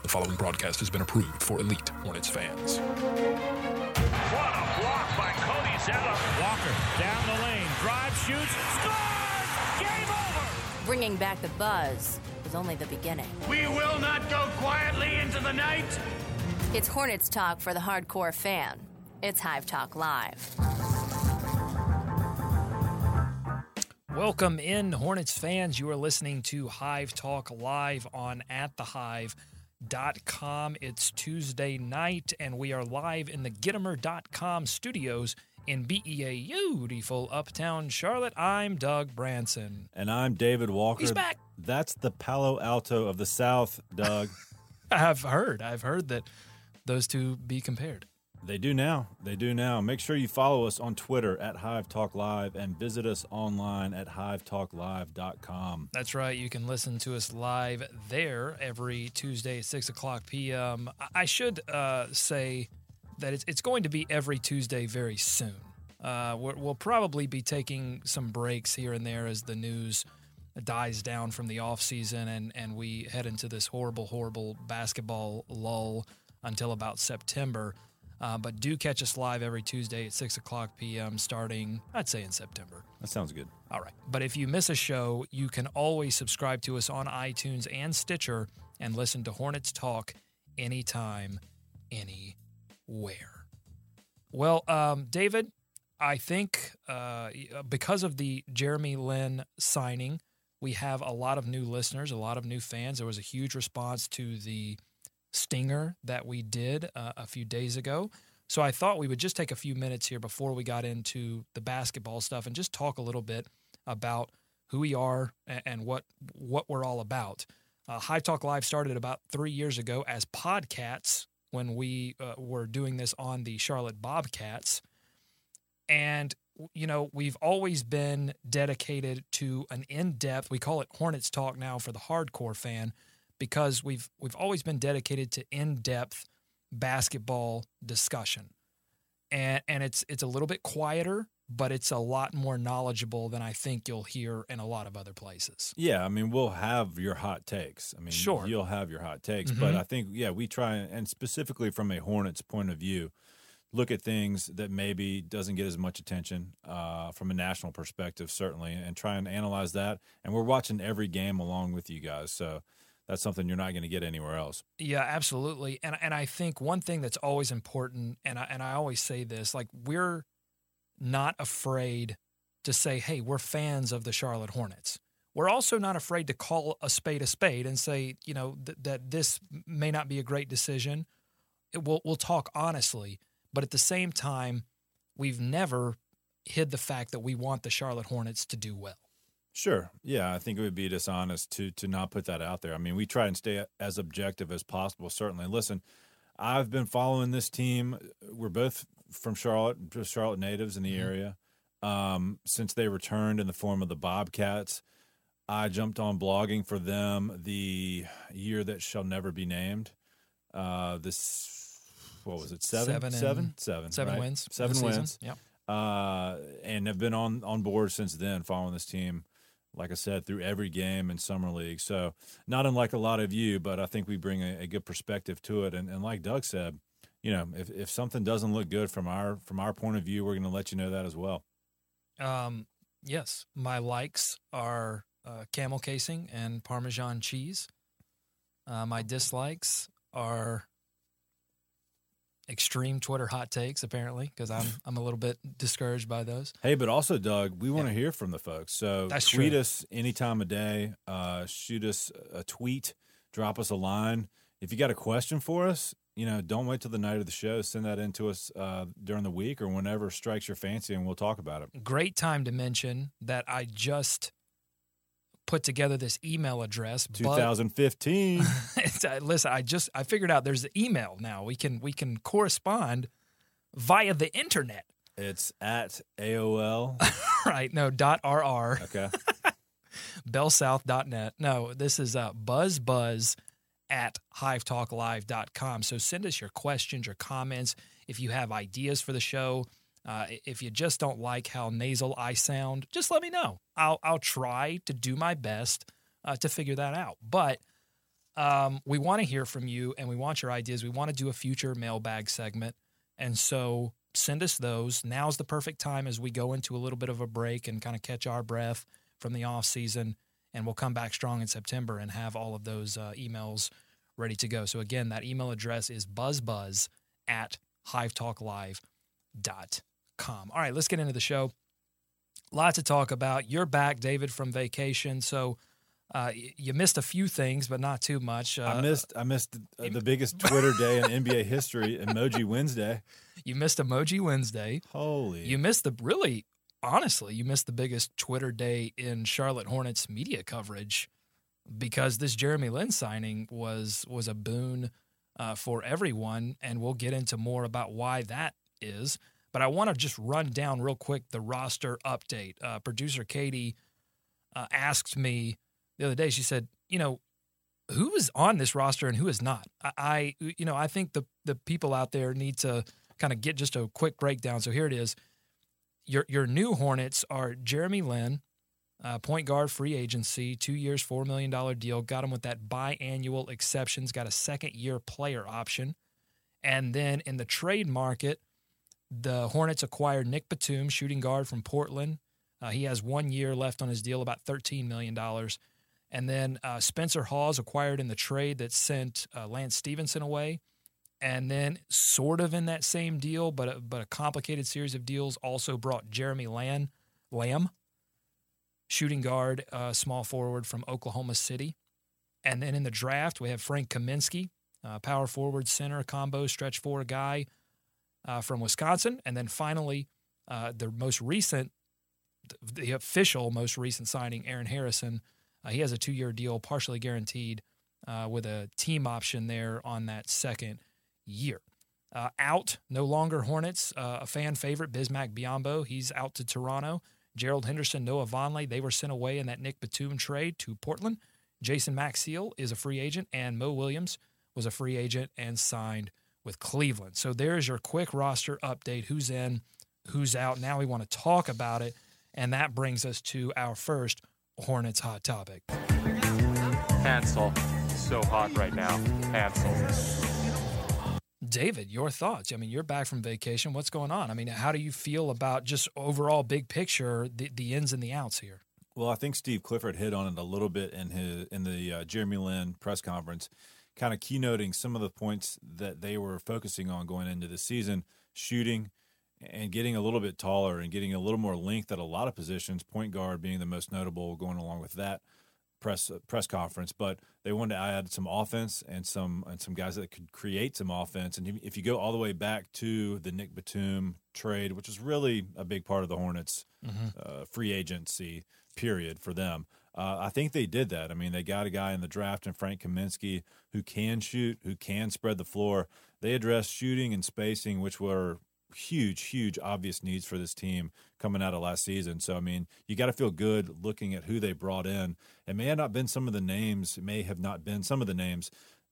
The following broadcast has been approved for elite Hornets fans. What a block by Cody Zeller. Walker down the lane, drives, shoots, scores! Game over! Bringing back the buzz was only the beginning. We will not go quietly into the night. It's Hornets talk for the hardcore fan. It's Hive Talk Live. Welcome in, Hornets fans. You are listening to Hive Talk Live on atthehive.com. It's Tuesday night, and we are live in the Gittimer.com studios in BEA, beautiful uptown Charlotte. I'm Doug Branson. And I'm David Walker. He's back. That's the Palo Alto of the South, Doug. I've heard that those two be compared. They do now. Make sure you follow us on Twitter at Hive Talk Live and visit us online at HiveTalkLive.com. That's right. You can listen to us live there every Tuesday at 6 o'clock p.m. I should say that it's going to be every Tuesday very soon. We'll probably be taking some breaks here and there as the news dies down from the offseason and we head into this horrible, horrible basketball lull until about September. But do catch us live every Tuesday at 6 o'clock p.m. starting, I'd say, in September. That sounds good. All right. But if you miss a show, you can always subscribe to us on iTunes and Stitcher and listen to Hornets Talk anytime, anywhere. Well, David, I think because of the Jeremy Lin signing, we have a lot of new listeners, a lot of new fans. There was a huge response to the stinger that we did a few days ago. So I thought we would just take a few minutes here before we got into the basketball stuff and just talk a little bit about who we are and what we're all about. Hive Talk Live started about 3 years ago as Podcats when we were doing this on the Charlotte Bobcats. And, you know, we've always been dedicated to an in-depth, we call it Hornets Talk now for the hardcore fan, because we've always been dedicated to in-depth basketball discussion. And it's a little bit quieter, but it's a lot more knowledgeable than I think you'll hear in a lot of other places. Yeah, I mean, we'll have your hot takes. I mean, sure, you'll have your hot takes. Mm-hmm. But I think, yeah, we try, and specifically from a Hornets point of view, look at things that maybe doesn't get as much attention from a national perspective, certainly, and try and analyze that. And we're watching every game along with you guys, so that's something you're not going to get anywhere else. Yeah, absolutely. And I think one thing that's always important, and I always say this, like, we're not afraid to say, hey, we're fans of the Charlotte Hornets. We're also not afraid to call a spade and say, you know, that this may not be a great decision. We'll talk honestly, but at the same time, we've never hid the fact that we want the Charlotte Hornets to do well. Sure. Yeah, I think it would be dishonest to not put that out there. I mean, we try and stay as objective as possible, certainly. Listen, I've been following this team. We're both from Charlotte, just Charlotte natives in the mm-hmm. area. Since they returned in the form of the Bobcats, I jumped on blogging for them the year that shall never be named. What was it, seven wins. Seven wins. Yep. And have been on board since then, following this team, like I said, through every game in Summer League. So not unlike a lot of you, but I think we bring a good perspective to it. And like Doug said, you know, if something doesn't look good from our point of view, we're going to let you know that as well. Yes, my likes are camel casing and Parmesan cheese. My dislikes are extreme Twitter hot takes, apparently, because I'm a little bit discouraged by those. Hey, but also, Doug, we want to hear from the folks. So that's tweet true. Us any time of day, shoot us a tweet, drop us a line. If you got a question for us, you know, don't wait till the night of the show. Send that in to us during the week or whenever strikes your fancy, and we'll talk about it. Great time to mention that I just put together this email address. 2015. But, listen, I figured out there's an email now. We can correspond via the internet. It's at AOL. Right. No, .rr. Okay. bellsouth.net. No, this is buzzbuzz at HiveTalkLive.com. So send us your questions, your comments. If you have ideas for the show, if you just don't like how nasal I sound, just let me know. I'll try to do my best to figure that out. But we want to hear from you, and we want your ideas. We want to do a future mailbag segment. And so send us those. Now's the perfect time as we go into a little bit of a break and kind of catch our breath from the off season, and we'll come back strong in September and have all of those emails ready to go. So again, that email address is buzzbuzz at hivetalklive.com. All right, let's get into the show. Lots to talk about. You're back, David, from vacation. So you missed a few things, but not too much. I missed the biggest Twitter day in NBA history, Emoji Wednesday. You missed Emoji Wednesday. Holy. You missed you missed the biggest Twitter day in Charlotte Hornets media coverage, because this Jeremy Lin signing was a boon for everyone, and we'll get into more about why that is. But I want to just run down real quick the roster update. Producer Katie asked me the other day, she said, who is on this roster and who is not? I think the people out there need to kind of get just a quick breakdown. So here it is. Your new Hornets are Jeremy Lin, point guard, free agency, 2 years, $4 million deal. Got him with that biannual exceptions, got a second-year player option. And then in the trade market, the Hornets acquired Nic Batum, shooting guard from Portland. He has 1 year left on his deal, about $13 million. And then Spencer Hawes acquired in the trade that sent Lance Stevenson away. And then sort of in that same deal, but a complicated series of deals, also brought Jeremy Lamb, shooting guard, small forward from Oklahoma City. And then in the draft, we have Frank Kaminsky, power forward, center combo, stretch four guy from Wisconsin. And then finally, the official most recent signing, Aaron Harrison. He has a 2-year deal, partially guaranteed, with a team option there on that second year. Out, no longer Hornets, a fan favorite, Bismack Biyombo. He's out to Toronto. Gerald Henderson, Noah Vonleh, they were sent away in that Nic Batum trade to Portland. Jason Maxiel is a free agent, and Mo Williams was a free agent and signed with Cleveland. So there's your quick roster update, who's in, who's out. Now we want to talk about it, and that brings us to our first Hornets hot topic. Hansel, so hot right now. Hansel. David, your thoughts. I mean, you're back from vacation. What's going on? I mean, how do you feel about just overall big picture, the ins and the outs here? Well, I think Steve Clifford hit on it a little bit in the Jeremy Lin press conference, kind of keynoting some of the points that they were focusing on going into the season, shooting and getting a little bit taller and getting a little more length at a lot of positions, point guard being the most notable, going along with that press conference. But they wanted to add some offense and some guys that could create some offense. And if you go all the way back to the Nic Batum trade, which is really a big part of the Hornets free agency period for them, I think they did that. I mean, they got a guy in the draft in Frank Kaminsky who can shoot, who can spread the floor. They addressed shooting and spacing, which were huge obvious needs for this team coming out of last season. So I mean, you got to feel good looking at who they brought in. It may have not been some of the names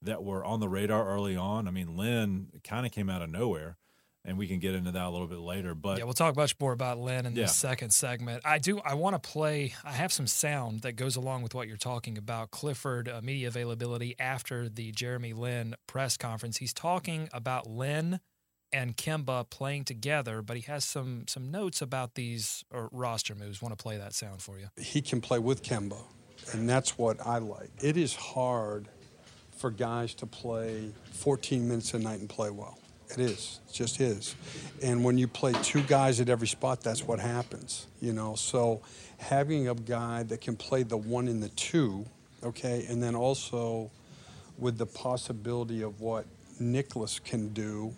that were on the radar early on. I mean, Lin kind of came out of nowhere, and we can get into that a little bit later. But yeah, we'll talk much more about Lin in this second segment. I want to play. I have some sound that goes along with what you're talking about. Clifford media availability after the Jeremy Lin press conference. He's talking about Lin and Kemba playing together, but he has some notes about these roster moves. Want to play that sound for you? He can play with Kemba, and that's what I like. It is hard for guys to play 14 minutes a night and play well. It is. It just is. And when you play two guys at every spot, that's what happens. So having a guy that can play the one and the two, okay, and then also with the possibility of what Nicholas can do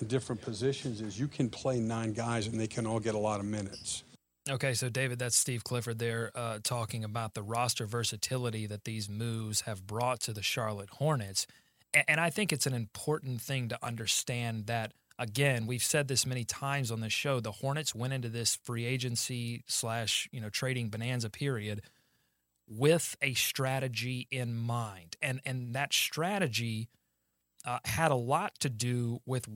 in different positions, is you can play nine guys and they can all get a lot of minutes. Okay, so David, that's Steve Clifford there talking about the roster versatility that these moves have brought to the Charlotte Hornets. And I think it's an important thing to understand that, again, we've said this many times on this show, the Hornets went into this free agency slash, you know, trading bonanza period with a strategy in mind. And that strategy had a lot to do with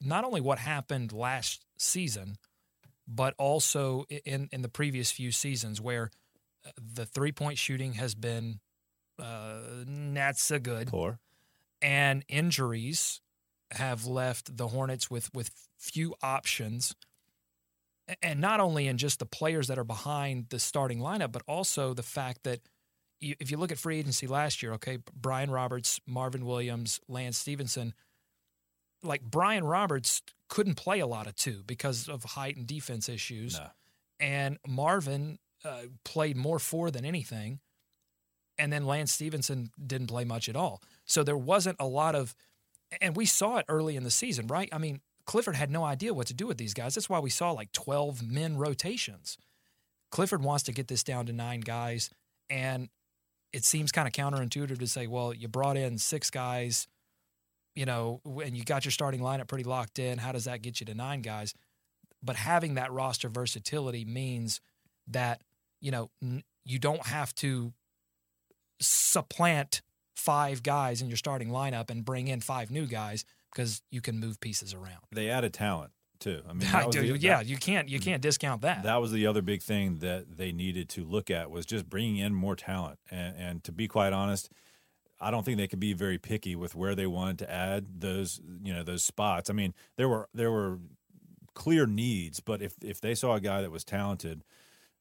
not only what happened last season, but also in the previous few seasons where the three-point shooting has been not so good. Poor. And injuries have left the Hornets with few options. And not only in just the players that are behind the starting lineup, but also the fact that if you look at free agency last year, okay, Brian Roberts, Marvin Williams, Lance Stevenson, like Brian Roberts couldn't play a lot of two because of height and defense issues. No. And Marvin played more four than anything. And then Lance Stevenson didn't play much at all. So there wasn't a lot of, and we saw it early in the season, right? I mean, Clifford had no idea what to do with these guys. That's why we saw like 12 men rotations. Clifford wants to get this down to 9 guys. And it seems kind of counterintuitive to say, well, you brought in 6 guys, you know, and you got your starting lineup pretty locked in. How does that get you to 9 guys? But having that roster versatility means that, you know, you don't have to supplant 5 guys in your starting lineup and bring in 5 new guys because you can move pieces around. They added talent too. I mean, you can't discount that. That was the other big thing that they needed to look at was just bringing in more talent. And to be quite honest, I don't think they could be very picky with where they wanted to add those, you know, those spots. I mean, there were clear needs, but if they saw a guy that was talented,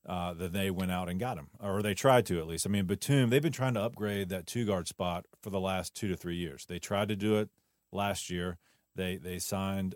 then they went out and got him, or they tried to at least. I mean, Batum, they've been trying to upgrade that 2-guard spot for the last 2 to 3 years. They tried to do it last year. They signed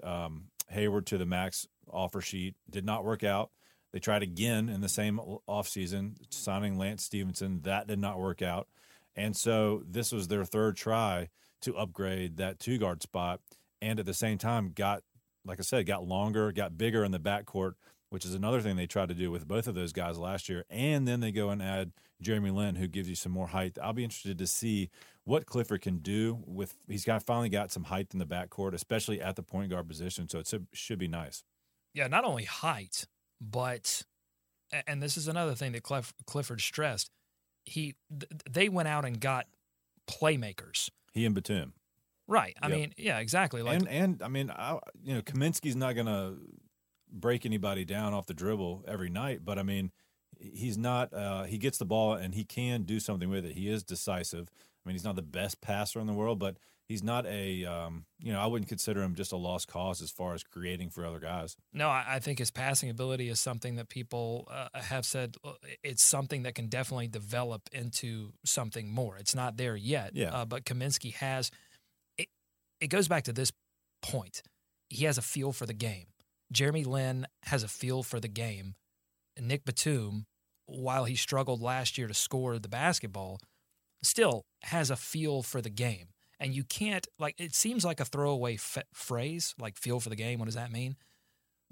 Hayward to the max offer sheet, did not work out. They tried again in the same offseason, signing Lance Stevenson. That did not work out. And so this was their third try to upgrade that 2-guard spot, and at the same time got, like I said, got longer, got bigger in the backcourt, which is another thing they tried to do with both of those guys last year. And then they go and add Jeremy Lin, who gives you some more height. I'll be interested to see what Clifford can do with – he's got, finally got some height in the backcourt, especially at the point guard position, so it should be nice. Yeah, not only height, but – and this is another thing that Clifford stressed – They went out and got playmakers. He and Batum, right? I mean, yeah, exactly. Like, and I mean, Kaminsky's not going to break anybody down off the dribble every night, but I mean, he's not. He gets the ball and he can do something with it. He is decisive. I mean, he's not the best passer in the world, but he's not a. I wouldn't consider him just a lost cause as far as creating for other guys. No, I think his passing ability is something that people have said it's something that can definitely develop into something more. It's not there yet, but Kaminsky has. It goes back to this point. He has a feel for the game. Jeremy Lin has a feel for the game. Nic Batum, while he struggled last year to score the basketball, still has a feel for the game. And you can't, like, it seems like a throwaway phrase, like feel for the game, what does that mean?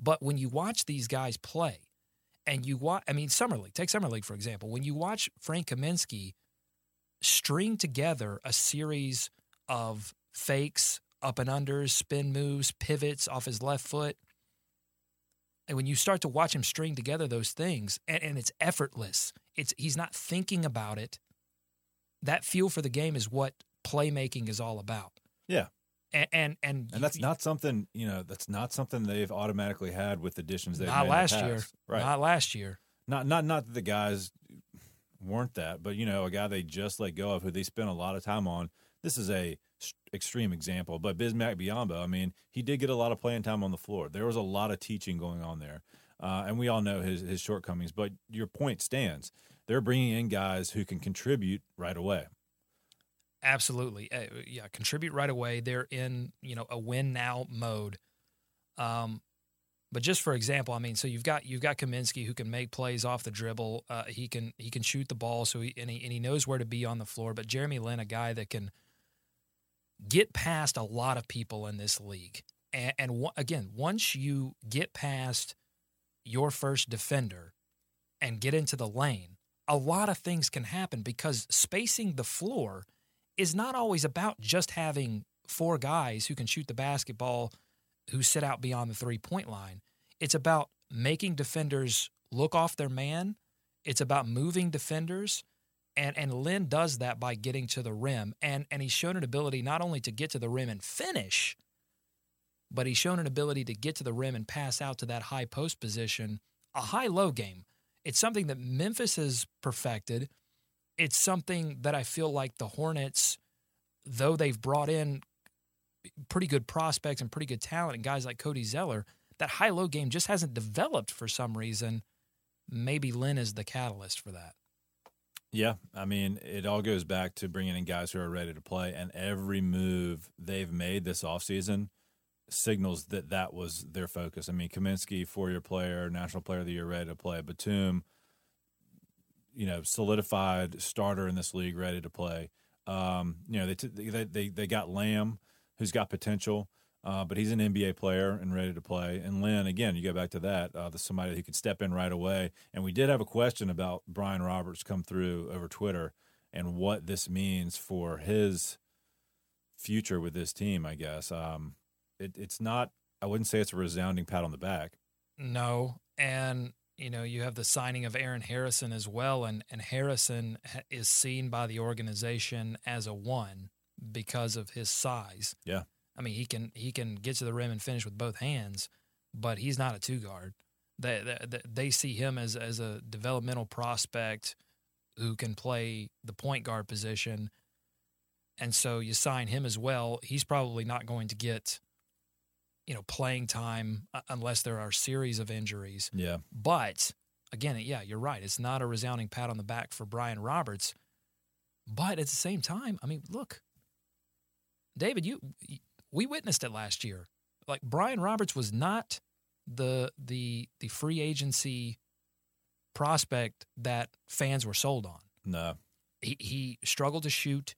But when you watch these guys play, and you watch, I mean, Summer League, for example, when you watch Frank Kaminsky string together a series of fakes, up and unders, spin moves, pivots off his left foot, and when you start to watch him string together those things, and it's effortless, he's not thinking about it, that feel for the game is what playmaking is all about. Yeah. And that's not something, you know, that's not something they've automatically had with additions they've made last year. Right. Not last year. Not that the guys weren't that, but, you know, a guy they just let go of who they spent a lot of time on. This is a extreme example, but Bismack Biyombo, I mean, he did get a lot of playing time on the floor. There was a lot of teaching going on there. And we all know his shortcomings, but your point stands. They're bringing in guys who can contribute right away. Absolutely. Contribute right away. They're in, you know, a win now mode. But just for example, I mean, so you've got Kaminsky who can make plays off the dribble. He can shoot the ball, so he knows where to be on the floor. But Jeremy Lin, a guy that can get past a lot of people in this league. And again, once you get past your first defender, and get into the lane, a lot of things can happen because spacing the floor is not always about just having four guys who can shoot the basketball who sit out beyond the three-point line. It's about making defenders look off their man. It's about moving defenders. And Lin does that by getting to the rim. And he's shown an ability not only to get to the rim and finish, but he's shown an ability to get to the rim and pass out to that high post position, a high-low game. It's something that Memphis has perfected. It's something that I feel like the Hornets, though they've brought in pretty good prospects and pretty good talent and guys like Cody Zeller, that high-low game just hasn't developed for some reason. Maybe Lin is the catalyst for that. Yeah, I mean, it all goes back to bringing in guys who are ready to play, and every move they've made this offseason signals that that was their focus. I mean, Kaminsky, four-year player, National Player of the Year, ready to play. Batum, you know, solidified starter in this league, ready to play. You know, they got Lamb, who's got potential, but he's an NBA player and ready to play. And Lin, again, you go back to that, somebody who could step in right away. And we did have a question about Brian Roberts come through over Twitter and what this means for his future with this team, I guess. It's not – I wouldn't say it's a resounding pat on the back. No, and, you know, you have the signing of Aaron Harrison as well, and Harrison is seen by the organization as a one because of his size. Yeah. I mean, he can get to the rim and finish with both hands, but he's not a two guard. They see him as a developmental prospect who can play the point guard position, and so you sign him as well. He's probably not going to get, you know, playing time unless there are a series of injuries. Yeah. But again, yeah, you're right. It's not a resounding pat on the back for Brian Roberts, but at the same time, I mean, look, David, we witnessed it last year. Like, Brian Roberts was not the free agency prospect that fans were sold on. No. He struggled to shoot,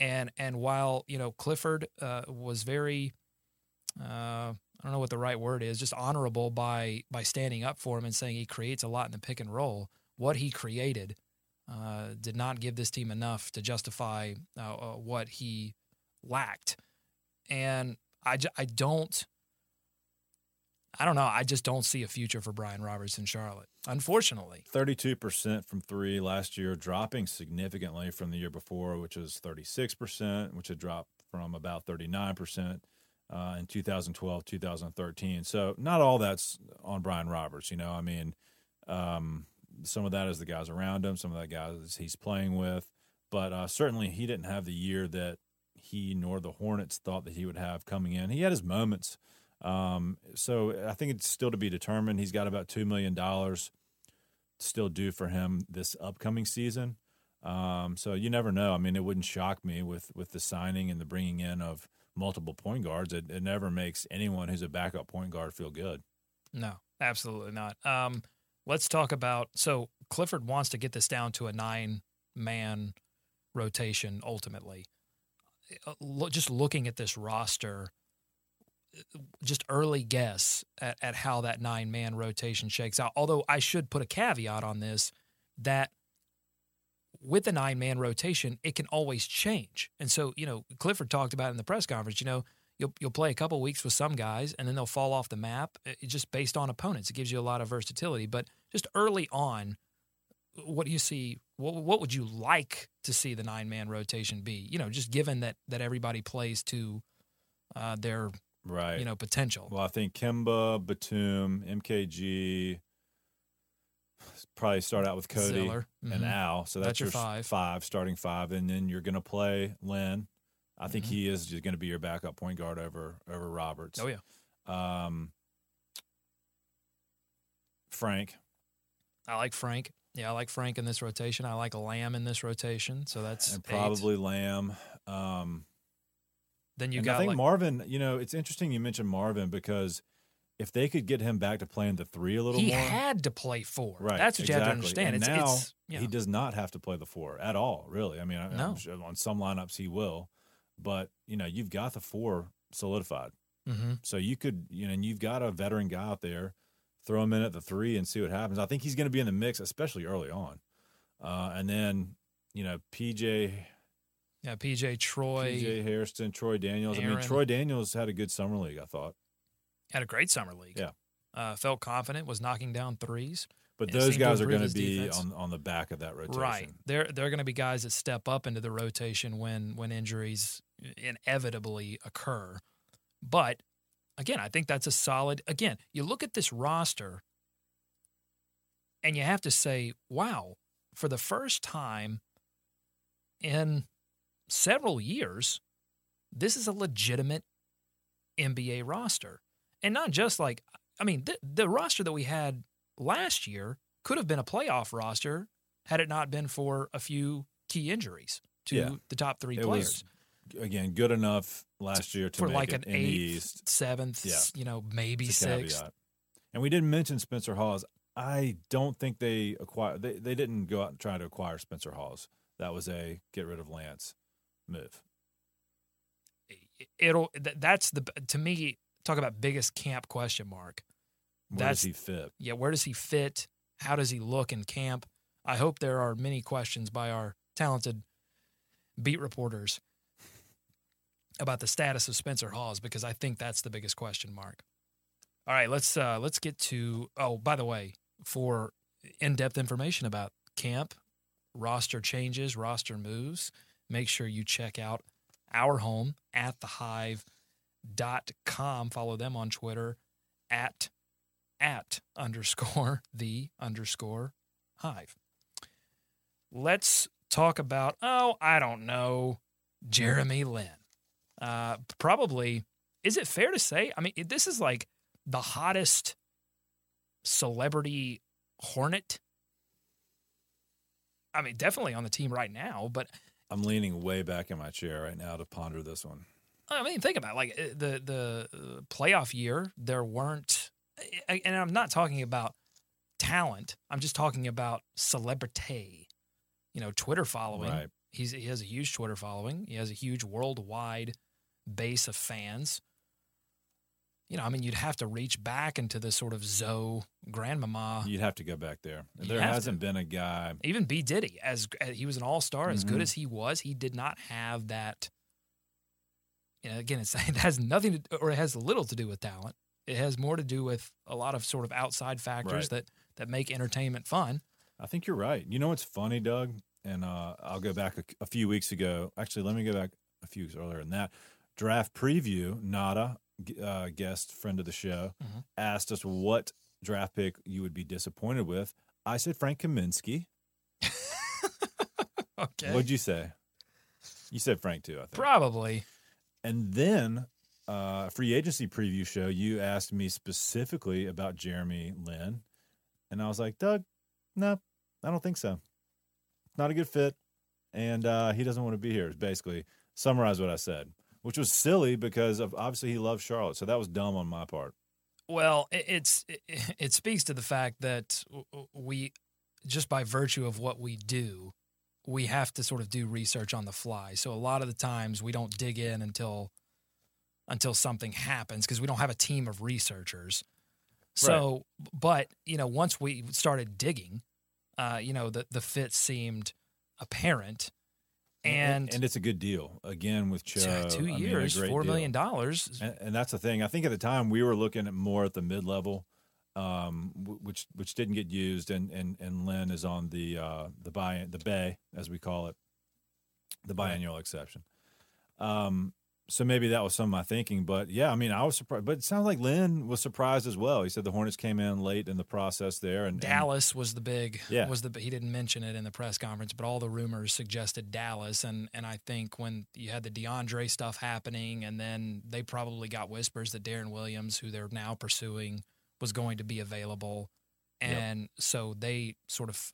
and while, you know, Clifford was very, I don't know what the right word is, just honorable by standing up for him and saying he creates a lot in the pick and roll, what he created did not give this team enough to justify what he lacked. And I just don't see a future for Brian Roberts in Charlotte, unfortunately. 32% from three last year, dropping significantly from the year before, which was 36%, which had dropped from about 39% in 2012, 2013. So not all that's on Brian Roberts, you know. I mean, some of that is the guys around him, some of that guys he's playing with, but certainly he didn't have the year that he nor the Hornets thought that he would have coming in. He had his moments. So I think it's still to be determined. He's got about $2 million still due for him this upcoming season. So you never know. I mean, it wouldn't shock me with the signing and the bringing in of multiple point guards. It never makes anyone who's a backup point guard feel good. No, absolutely not. Let's talk about – so Clifford wants to get this down to a 9-man rotation ultimately. Just looking at this roster, just early guess at how that 9-man rotation shakes out. Although I should put a caveat on this, that with the 9-man rotation, it can always change. And so, you know, Clifford talked about in the press conference, you know, you'll play a couple weeks with some guys and then they'll fall off the map just based on opponents. It gives you a lot of versatility. But just early on, what do you see? What would you like to see the 9-man rotation be? You know, just given that everybody plays to their right, you know, potential. Well, I think Kemba, Batum, MKG, probably start out with Cody Zeller. Mm-hmm. And Al. So that's your five, starting five, and then you're going to play Lin. I think he is just going to be your backup point guard over Roberts. Oh yeah, Frank. I like Frank. Yeah, I like Frank in this rotation. I like Lamb in this rotation. So that's and probably eight. Lamb. Then you got. I think Marvin. You know, it's interesting you mentioned Marvin because if they could get him back to playing the three a little more, he had to play four. Right, that's what exactly. You have to understand. And now you know, he does not have to play the four at all. Really, I mean, I'm sure on some lineups he will, but you know, you've got the four solidified. Mm-hmm. So you could, you know, and you've got a veteran guy out there. throw him in at the three and see what happens. I think he's going to be in the mix, especially early on. And then, you know, PJ Harrison, Troy Daniels. Aaron. I mean, Troy Daniels had a good summer league, I thought. Had a great summer league. Yeah. Felt confident, was knocking down threes. But those guys are going to be on the back of that rotation. Right. They're going to be guys that step up into the rotation when injuries inevitably occur. But, again, I think that's a solid – again, you look at this roster and you have to say, wow, for the first time in several years, this is a legitimate NBA roster. And not just like – I mean, the roster that we had – last year could have been a playoff roster had it not been for a few key injuries to the top three players. Was, again, good enough last year to for make like it an in 8th, the East. 7th, you know, maybe 6th. And we didn't mention Spencer Hawes. I don't think they acquired. They didn't go out and try to acquire Spencer Hawes. That was a get rid of Lance move. That's the to me talk about biggest camp question mark. Where does he fit? Yeah, where does he fit? How does he look in camp? I hope there are many questions by our talented beat reporters about the status of Spencer Hawes, because I think that's the biggest question mark. All right, let's get to – oh, by the way, for in-depth information about camp, roster changes, roster moves, make sure you check out our home at thehive.com. Follow them on Twitter @_the_hive. Let's talk about, Jeremy Lin. Probably, is it fair to say, I mean, this is like the hottest celebrity Hornet. I mean, definitely on the team right now, but. I'm leaning way back in my chair right now to ponder this one. I mean, think about it. Like the playoff year, there weren't. And I'm not talking about talent. I'm just talking about celebrity, you know, Twitter following. Right. He has a huge Twitter following. He has a huge worldwide base of fans. You know, I mean, you'd have to reach back into the sort of Zoe grandmama. You'd have to go back there. There hasn't been a guy. Even B. Diddy, as he was an all-star, as good as he was, he did not have that. You know, again, it has nothing to, or it has little to do with talent. It has more to do with a lot of sort of outside factors that make entertainment fun. I think you're right. You know what's funny, Doug? And I'll go back a few weeks ago. Actually, let me go back a few weeks earlier than that. Draft Preview, Nada, guest friend of the show, asked us what draft pick you would be disappointed with. I said Frank Kaminsky. Okay. What'd you say? You said Frank too, I think. Probably. And then... free agency preview show, you asked me specifically about Jeremy Lin, and I was like, Doug, no, I don't think so. Not a good fit, and he doesn't want to be here. Basically, summarize what I said, which was silly because of, obviously he loves Charlotte, so that was dumb on my part. Well, it speaks to the fact that we, just by virtue of what we do, we have to sort of do research on the fly. So a lot of the times we don't dig in until something happens because we don't have a team of researchers. So, but, you know, once we started digging, you know, the fit seemed apparent. And it's a good deal. Again, with Cho. 2 years, $4 million. And that's the thing. I think at the time we were looking at more at the mid-level, which didn't get used. And Lin is on the bay, as we call it, the biennial exception. So maybe that was some of my thinking, but yeah, I mean, I was surprised. But it sounds like Lin was surprised as well. He said the Hornets came in late in the process there, and Dallas was the big. Yeah. He didn't mention it in the press conference, but all the rumors suggested Dallas, and I think when you had the DeAndre stuff happening, and then they probably got whispers that Darren Williams, who they're now pursuing, was going to be available, and so they sort of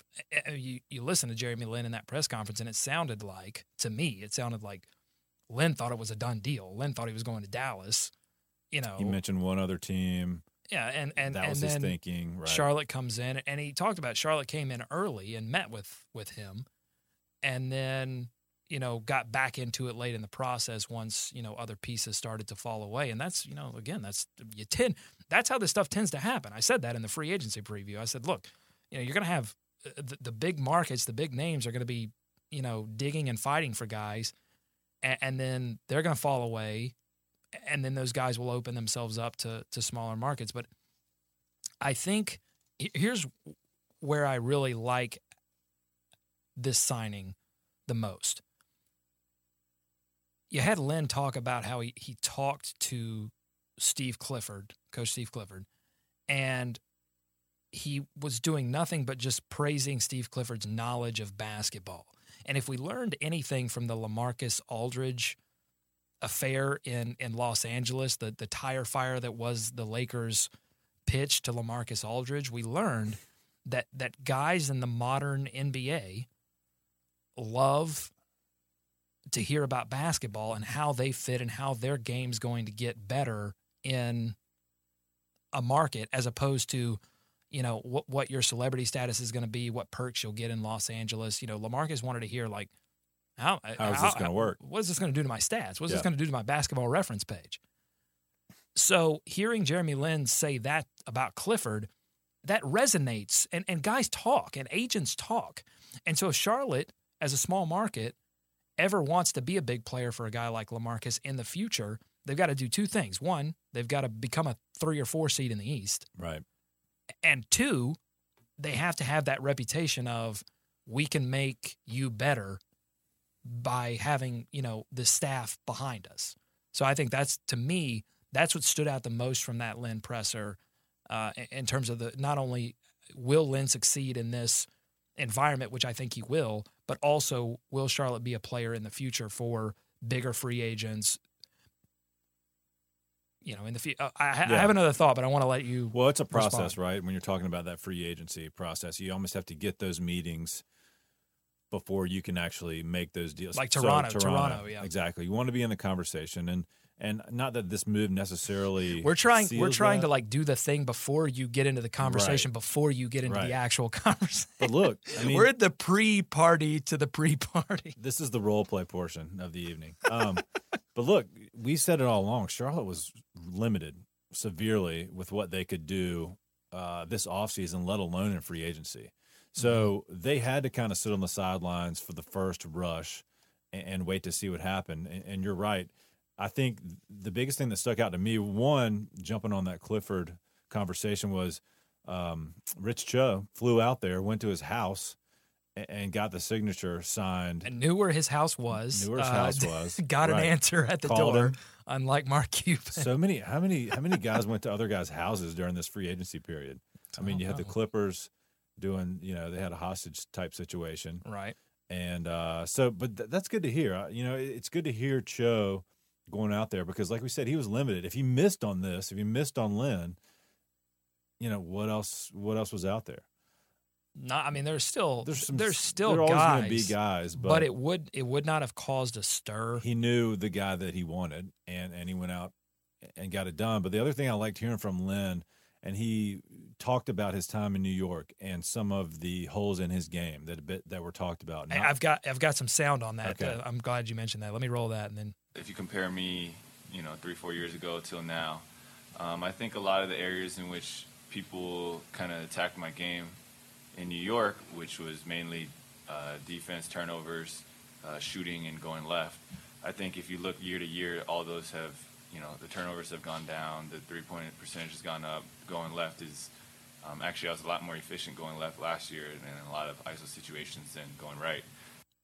you listen to Jeremy Lin in that press conference, and it sounded like to me, Lin thought it was a done deal. Lin thought he was going to Dallas. You know, he mentioned one other team. Yeah, and that was his thinking. Right. Charlotte comes in, and he talked about Charlotte came in early and met with him, and then you know, got back into it late in the process once, you know, other pieces started to fall away. And that's, you know, again, that's how this stuff tends to happen. I said that in the free agency preview. I said, look, you know, you're going to have the big markets, the big names are going to be, you know, digging and fighting for guys, and then they're going to fall away, and then those guys will open themselves up to smaller markets. But I think here's where I really like this signing the most. You had Lin talk about how he talked to Steve Clifford, Coach Steve Clifford, and he was doing nothing but just praising Steve Clifford's knowledge of basketball. And if we learned anything from the LaMarcus Aldridge affair in Los Angeles, the tire fire that was the Lakers' pitch to LaMarcus Aldridge, we learned that guys in the modern NBA love to hear about basketball and how they fit and how their game's going to get better in a market, as opposed to, you know, what your celebrity status is going to be, what perks you'll get in Los Angeles. You know, LaMarcus wanted to hear, like, how is this going to work? What is this going to do to my stats? What's this going to do to my basketball reference page? So hearing Jeremy Lin say that about Clifford, that resonates, and guys talk and agents talk. And so if Charlotte, as a small market, ever wants to be a big player for a guy like LaMarcus in the future, they've got to do two things. One, they've got to become a 3 or 4 seed in the East. Right. And two, they have to have that reputation of, we can make you better by having, you know, the staff behind us. So I think that's, to me, that's what stood out the most from that Lin presser, in terms of the, not only will Lin succeed in this environment, which I think he will, but also will Charlotte be a player in the future for bigger free agents? You know, in the I have another thought, but I want to let you. Well, it's a process, right? When you're talking about that free agency process, you almost have to get those meetings before you can actually make those deals. Like Toronto, yeah, exactly. You want to be in the conversation, and not that this move necessarily. We're trying to, like, do the thing before you get into the conversation, right, before you get into the actual conversation. But look, I mean, we're at the pre-party to the pre-party. This is the role play portion of the evening. But look, we said it all along. Charlotte was limited severely with what they could do this offseason, let alone in free agency. So they had to kind of sit on the sidelines for the first rush and wait to see what happened. And you're right. I think the biggest thing that stuck out to me, one, jumping on that Clifford conversation, was Rich Cho flew out there, went to his house, and got the signature signed. And knew where his house was. Got an answer at the door, unlike Mark Cuban. How many guys went to other guys' houses during this free agency period? I mean, you had the Clippers doing, you know, they had a hostage-type situation. Right. And so, but that's good to hear. You know, it's good to hear Cho going out there because, like we said, he was limited. If he missed on this, if he missed on Lin, you know, what else was out there? There's always going to be guys, but it would not have caused a stir. He knew the guy that he wanted, and he went out and got it done. But the other thing I liked hearing from Lin, and he talked about his time in New York and some of the holes in his game that were talked about. I've got some sound on that. Okay. I'm glad you mentioned that. Let me roll that, and then if you compare me, you know, 3-4 years ago till now, I think a lot of the areas in which people kind of attacked my game in New York, which was mainly defense, turnovers, shooting, and going left. I think if you look year to year, all those have, you know, the turnovers have gone down, the three-point percentage has gone up. Going left is actually, I was a lot more efficient going left last year and in a lot of ISO situations than going right.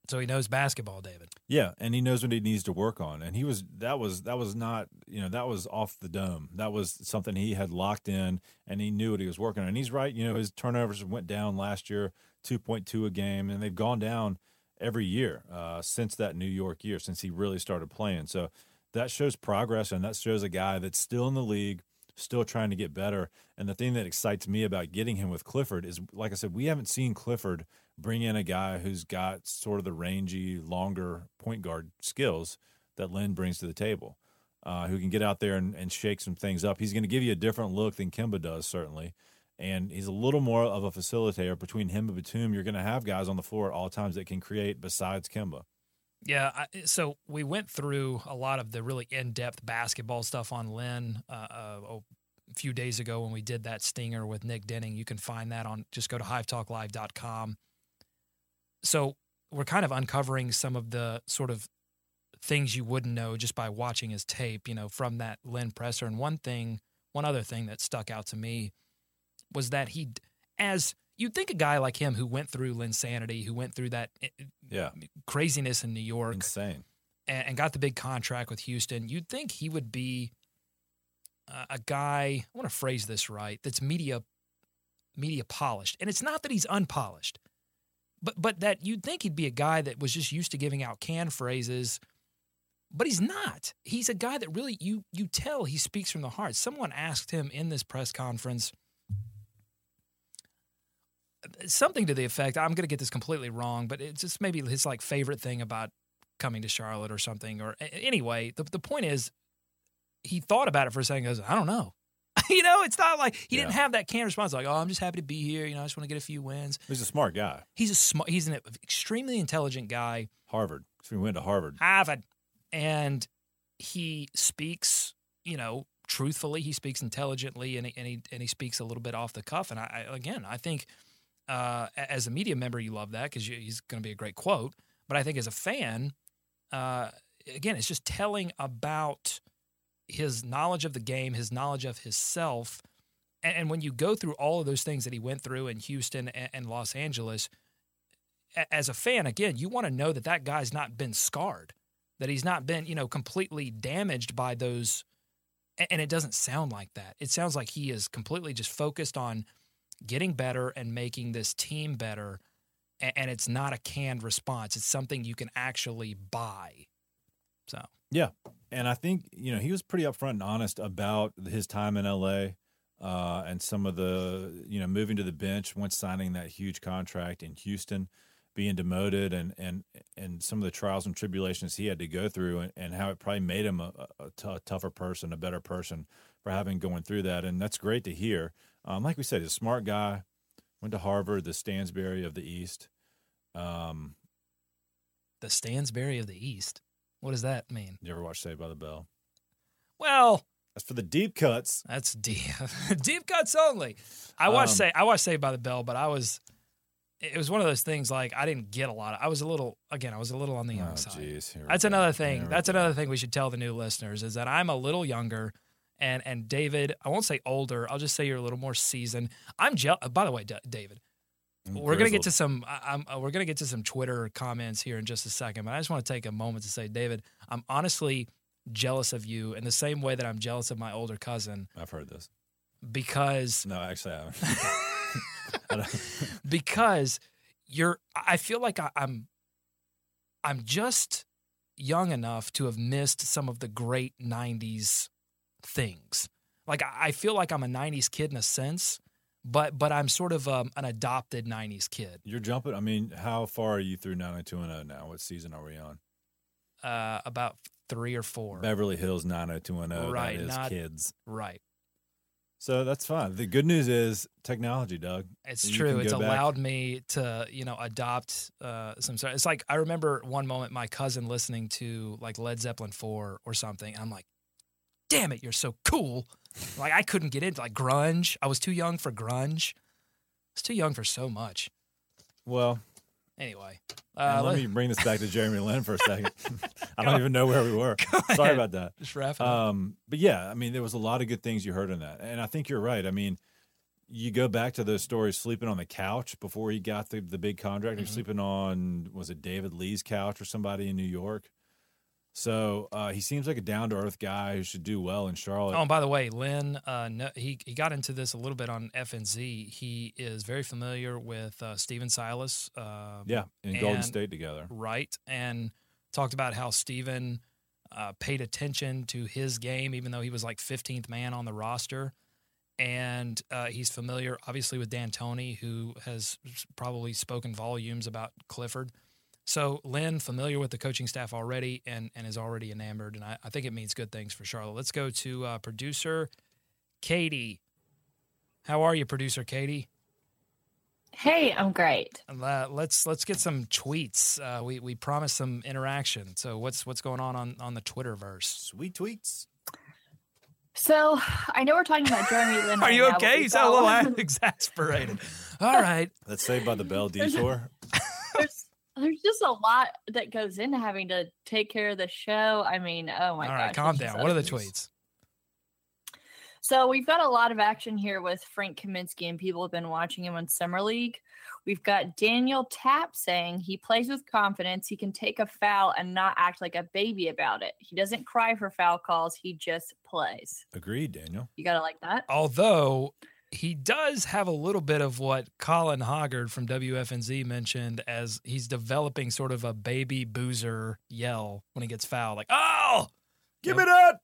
So he knows basketball, David. Yeah, and he knows what he needs to work on. And he was that was not, you know, that was off the dome. That was something he had locked in, and he knew what he was working on. And he's right, you know, his turnovers went down last year, 2.2 a game, and they've gone down every year since that New York year, since he really started playing. So that shows progress, and that shows a guy that's still in the league, still trying to get better. And the thing that excites me about getting him with Clifford is, like I said, we haven't seen Clifford bring in a guy who's got sort of the rangy, longer point guard skills that Lin brings to the table, who can get out there and shake some things up. He's going to give you a different look than Kemba does, certainly, and he's a little more of a facilitator. Between him and Batum, you're going to have guys on the floor at all times that can create besides Kemba. Yeah, so we went through a lot of the really in-depth basketball stuff on Lin a few days ago when we did that stinger with Nick Denning. You can find that on, just go to HiveTalkLive.com. So we're kind of uncovering some of the sort of things you wouldn't know just by watching his tape, you know, from that Lin presser. And one other thing that stuck out to me was that he, as you'd think a guy like him who went through Linsanity, who went through that craziness in New York, insane, and got the big contract with Houston, you'd think he would be a guy, I want to phrase this right, that's media polished. And it's not that he's unpolished, but that you'd think he'd be a guy that was just used to giving out canned phrases, but he's not. He's a guy that really, you tell he speaks from the heart. Someone asked him in this press conference something to the effect, I'm going to get this completely wrong, but it's just maybe his like favorite thing about coming to Charlotte or something. Or anyway, the point is, he thought about it for a second and goes, I don't know. You know, it's not like he didn't have that canned response like, oh, I'm just happy to be here. You know, I just want to get a few wins. He's a smart guy. He's an extremely intelligent guy. Harvard. So he went to Harvard. And he speaks, you know, truthfully. He speaks intelligently, and he speaks a little bit off the cuff. And I think as a media member, you love that because he's going to be a great quote. But I think as a fan, again, it's just telling about his knowledge of the game, his knowledge of himself. And when you go through all of those things that he went through in Houston and Los Angeles, as a fan, again, you want to know that that guy's not been scarred, that he's not been, you know, completely damaged by those. And it doesn't sound like that. It sounds like he is completely just focused on getting better and making this team better. And it's not a canned response. It's something you can actually buy. So, yeah. And I think, you know, he was pretty upfront and honest about his time in L.A. And some of the, you know, moving to the bench once signing that huge contract in Houston, being demoted and some of the trials and tribulations he had to go through and how it probably made him a tougher person, a better person for having going through that. And that's great to hear. Like we said, he's a smart guy, went to Harvard, the Stansberry of the East. The Stansberry of the East? What does that mean? You ever watch Saved by the Bell? Well, that's for the deep cuts. That's deep cuts only. I watched Saved by the Bell, but it was one of those things like I didn't get a lot of. I was a little on the young side. Geez, that's another thing. That's another thing we should tell the new listeners is that I'm a little younger, and David, I won't say older. I'll just say you're a little more seasoned. I'm jealous. By the way, David, we're going to get to some. We're going to get to some Twitter comments here in just a second, but I just want to take a moment to say, David, I'm honestly jealous of you in the same way that I'm jealous of my older cousin. I've heard this because no, actually, I haven't. Because you're. I feel like I'm just young enough to have missed some of the great '90s things. Like I feel like I'm a '90s kid in a sense. But I'm sort of an adopted '90s kid. You're jumping. I mean, how far are you through 90210 now? What season are we on? About 3 or 4. Beverly Hills 90210. Right, that is not kids. Right. So that's fine. The good news is technology, Doug. It's true. It's allowed me to, you know, adopt some sort. It's like I remember one moment my cousin listening to like Led Zeppelin 4 or something. And I'm like, damn it, you're so cool. Like, I couldn't get into, like, grunge. I was too young for grunge. I was too young for so much. Well. Anyway. Let me bring this back to Jeremy Lin for a second. I don't even know where we were. Sorry about that. Just wrapping up. But, yeah, I mean, there was a lot of good things you heard in that. And I think you're right. I mean, you go back to those stories sleeping on the couch before he got the big contract. Mm-hmm. You're sleeping on, was it David Lee's couch or somebody in New York? So he seems like a down-to-earth guy who should do well in Charlotte. Oh, and by the way, Lin, he got into this a little bit on FNZ. He is very familiar with Stephen Silas. In Golden State together. Right, and talked about how Stephen paid attention to his game, even though he was like 15th man on the roster. And he's familiar, obviously, with D'Antoni, who has probably spoken volumes about Clifford. So Lin, familiar with the coaching staff already and is already enamored, and I think it means good things for Charlotte. Let's go to producer Katie. How are you, producer Katie? Hey, I'm great. Let's get some tweets. We promised some interaction. So what's going on the Twitterverse? Sweet tweets. So I know we're talking about Jeremy Lin. Are you okay? You sound a little exasperated. All right. Let's Saved by the Bell detour. There's just a lot that goes into having to take care of the show. I mean, oh my gosh. All right, calm down. What are the tweets? So we've got a lot of action here with Frank Kaminsky, and people have been watching him on Summer League. We've got Daniel Tapp saying he plays with confidence. He can take a foul and not act like a baby about it. He doesn't cry for foul calls. He just plays. Agreed, Daniel. You got to like that. Although he does have a little bit of what Colin Hoggard from WFNZ mentioned, as he's developing sort of a baby boozer yell when he gets fouled. Like, oh, give it up.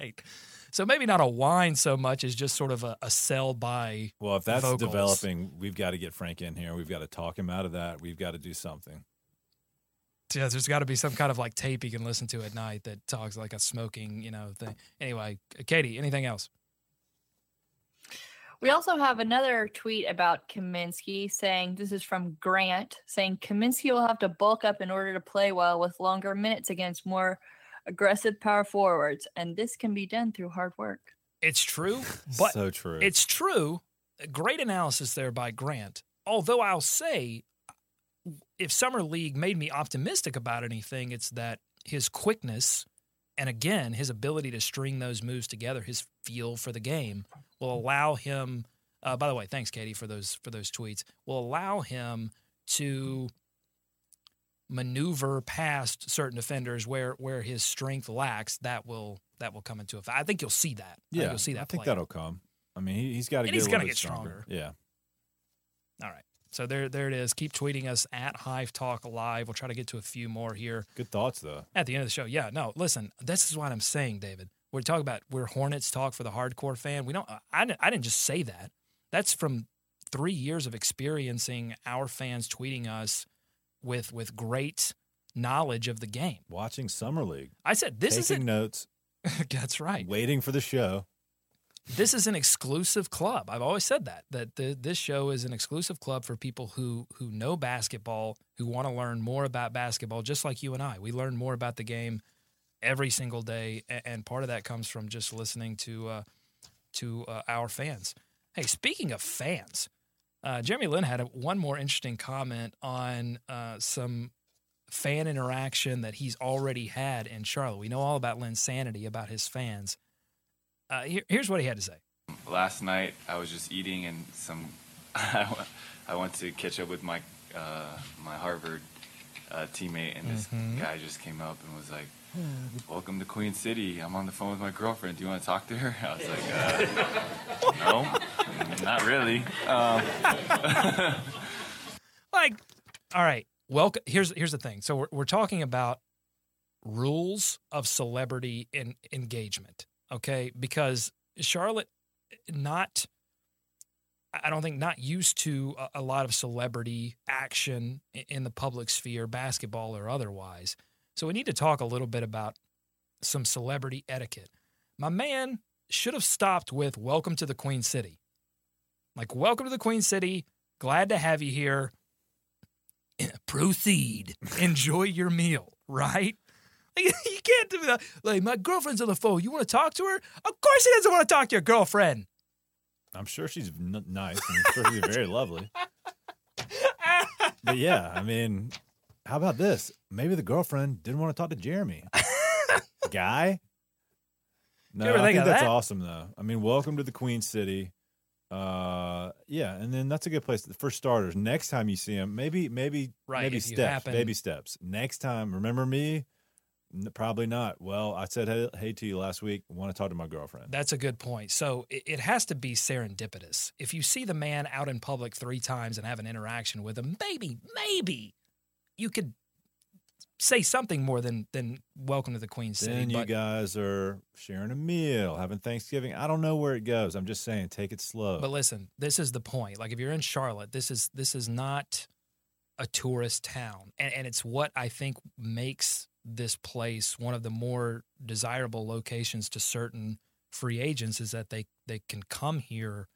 Right. So maybe not a whine so much as just sort of a sell by. Well, if that's vocals. Developing, we've got to get Frank in here. We've got to talk him out of that. We've got to do something. Yeah, there's got to be some kind of like tape you can listen to at night that talks like a smoking, thing. Anyway, Katie, anything else? We also have another tweet about Kaminsky saying, this is from Grant, saying Kaminsky will have to bulk up in order to play well with longer minutes against more aggressive power forwards, and this can be done through hard work. It's true, but so true. It's true. Great analysis there by Grant. Although I'll say, if Summer League made me optimistic about anything, it's that his quickness and, again, his ability to string those moves together, his feel for the game, will allow him by the way, thanks, Katie, for those tweets, will allow him to maneuver past certain defenders where his strength lacks. That will come into effect. I think you'll see that. Yeah, you'll see that. I think that'll come. I mean, he's got to get a little bit stronger. Yeah. All right. So there it is. Keep tweeting us at Hive Talk Live. We'll try to get to a few more here. Good thoughts though. At the end of the show. Yeah. No. Listen. This is what I'm saying, David. We're talking about we're Hornets talk for the hardcore fan. We don't. I didn't just say that. That's from 3 years of experiencing our fans tweeting us with great knowledge of the game. Watching Summer League. I said, this is it. Taking notes. That's right. Waiting for the show. This is an exclusive club. I've always said that this show is an exclusive club for people who know basketball, who want to learn more about basketball, just like you and I. We learn more about the game every single day, and part of that comes from just listening to our fans. Hey, speaking of fans, Jeremy Lin had one more interesting comment on some fan interaction that he's already had in Charlotte. We know all about Lin's sanity, about his fans. Here's what he had to say. Last night, I was just eating, and I went to catch up with my Harvard teammate, and this guy just came up and was like, "Welcome to Queen City. I'm on the phone with my girlfriend. Do you want to talk to her?" I was like, "No, not really." Like, all right. Welcome. Here's the thing. So we're talking about rules of celebrity in engagement, okay? Because Charlotte, not used to a lot of celebrity action in the public sphere, basketball or otherwise. So we need to talk a little bit about some celebrity etiquette. My man should have stopped with "Welcome to the Queen City." Like, welcome to the Queen City. Glad to have you here. Proceed. Enjoy your meal, right? Like, you can't do that. Like, my girlfriend's on the phone. You want to talk to her? Of course he doesn't want to talk to your girlfriend. I'm sure she's nice. I'm sure she's very lovely. But, yeah, I mean, how about this? Maybe the girlfriend didn't want to talk to Jeremy. Guy? No, I think that's awesome, though. I mean, welcome to the Queen City. Yeah, and then that's a good place. For starters, next time you see him, maybe steps, baby steps. Next time, remember me? Probably not. Well, I said hey to you last week. I want to talk to my girlfriend. That's a good point. So it has to be serendipitous. If you see the man out in public 3 times and have an interaction with him, maybe you could say something more than welcome to the Queen City. Then you guys are sharing a meal, having Thanksgiving. I don't know where it goes. I'm just saying, take it slow. But listen, this is the point. Like, if you're in Charlotte, this is not a tourist town. And it's what I think makes this place one of the more desirable locations to certain free agents, is that they can come here